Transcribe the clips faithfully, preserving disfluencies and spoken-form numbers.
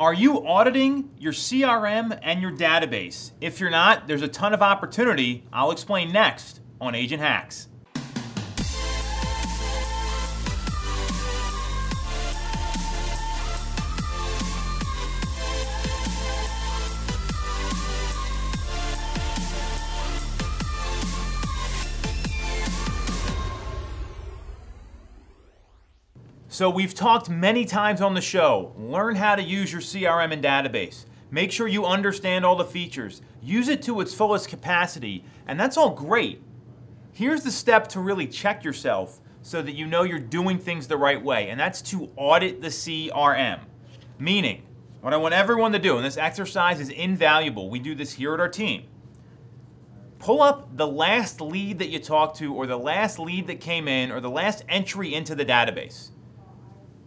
Are you auditing your C R M and your database? If you're not, there's a ton of opportunity. I'll explain next on Agent Hacks. So we've talked many times on the show, learn how to use your C R M and database. Make sure you understand all the features. Use it to its fullest capacity, and that's all great. Here's the step to really check yourself so that you know you're doing things the right way, and that's to audit the C R M. Meaning, what I want everyone to do, and this exercise is invaluable, we do this here at our team. Pull up the last lead that you talked to, or the last lead that came in, or the last entry into the database,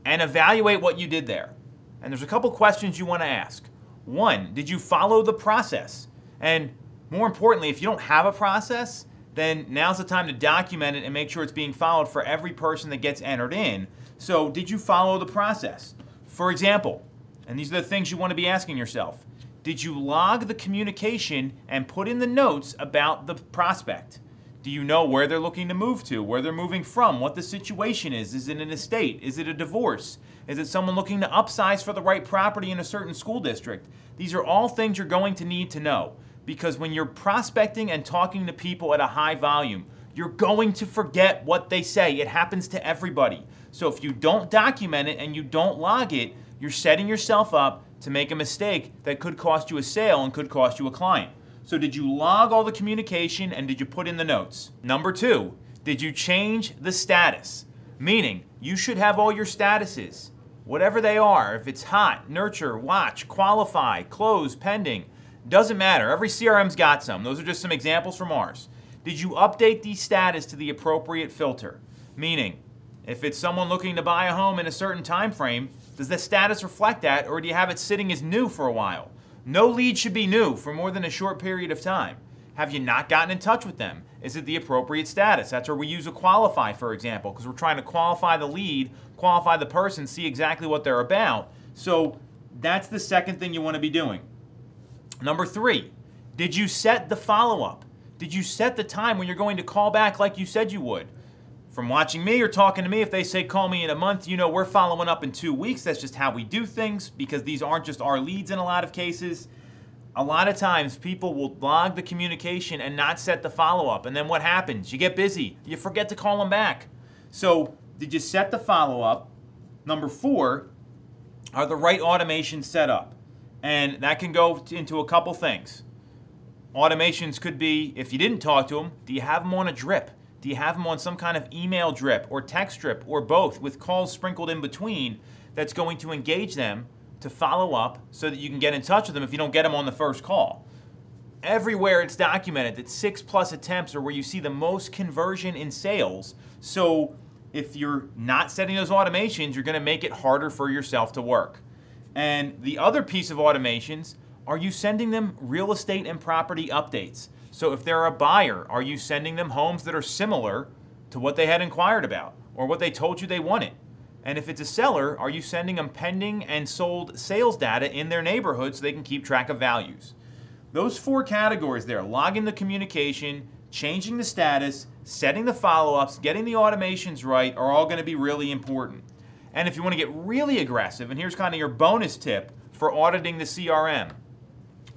and evaluate what you did there. And there's a couple questions you want to ask. One, did you follow the process? And more importantly, if you don't have a process, then now's the time to document it and make sure it's being followed for every person that gets entered in. So did you follow the process? For example, and these are the things you want to be asking yourself, did you log the communication and put in the notes about the prospect? Do you know where they're looking to move to, where they're moving from, what the situation is? Is it an estate? Is it a divorce? Is it someone looking to upsize for the right property in a certain school district? These are all things you're going to need to know, because when you're prospecting and talking to people at a high volume, you're going to forget what they say. It happens to everybody. So if you don't document it and you don't log it, you're setting yourself up to make a mistake that could cost you a sale and could cost you a client. So did you log all the communication and did you put in the notes? Number two, did you change the status? Meaning, you should have all your statuses, whatever they are. If it's hot, nurture, watch, qualify, close, pending, doesn't matter. Every C R M's got some. Those are just some examples from ours. Did you update the status to the appropriate filter? Meaning, if it's someone looking to buy a home in a certain time frame, does the status reflect that, or do you have it sitting as new for a while? No lead should be new for more than a short period of time. Have you not gotten in touch with them? Is it the appropriate status? That's where we use a qualify, for example, because we're trying to qualify the lead, qualify the person, see exactly what they're about. So that's the second thing you want to be doing. Number three, did you set the follow-up? Did you set the time when you're going to call back like you said you would? From watching me or talking to me, if they say call me in a month, you know we're following up in two weeks. That's just how we do things, because these aren't just our leads in a lot of cases. A lot of times people will log the communication and not set the follow-up. And then what happens? You get busy. You forget to call them back. So did you set the follow-up? Number four, are the right automations set up? And that can go into a couple things. Automations could be, if you didn't talk to them, do you have them on a drip? Do you have them on some kind of email drip or text drip or both, with calls sprinkled in between, that's going to engage them to follow up so that you can get in touch with them if you don't get them on the first call? Everywhere it's documented that six plus attempts are where you see the most conversion in sales. So if you're not setting those automations, you're going to make it harder for yourself to work. And the other piece of automations, are you sending them real estate and property updates? So if they're a buyer, are you sending them homes that are similar to what they had inquired about or what they told you they wanted? And if it's a seller, are you sending them pending and sold sales data in their neighborhood so they can keep track of values? Those four categories there, logging the communication, changing the status, setting the follow-ups, getting the automations right, are all going to be really important. And if you want to get really aggressive, and here's kind of your bonus tip for auditing the C R M,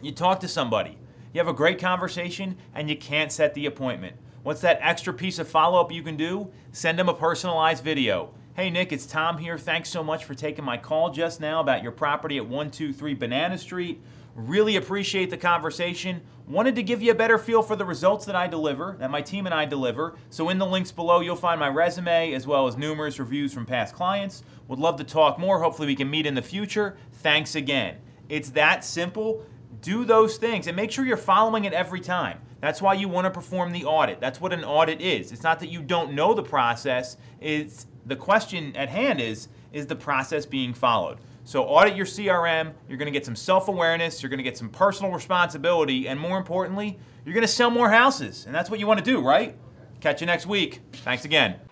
you talk to somebody. You have a great conversation and you can't set the appointment. What's that extra piece of follow-up you can do? Send them a personalized video. Hey Nick, it's Tom here. Thanks so much for taking my call just now about your property at one two three Banana Street. Really appreciate the conversation. Wanted to give you a better feel for the results that I deliver, that my team and I deliver. So in the links below, you'll find my resume as well as numerous reviews from past clients. Would love to talk more. Hopefully we can meet in the future. Thanks again. It's that simple. Do those things and make sure you're following it every time. That's why you want to perform the audit. That's what an audit is. It's not that you don't know the process. It's the question at hand is, is the process being followed? So audit your C R M. You're going to get some self-awareness. You're going to get some personal responsibility. And more importantly, you're going to sell more houses. And that's what you want to do, right? Catch you next week. Thanks again.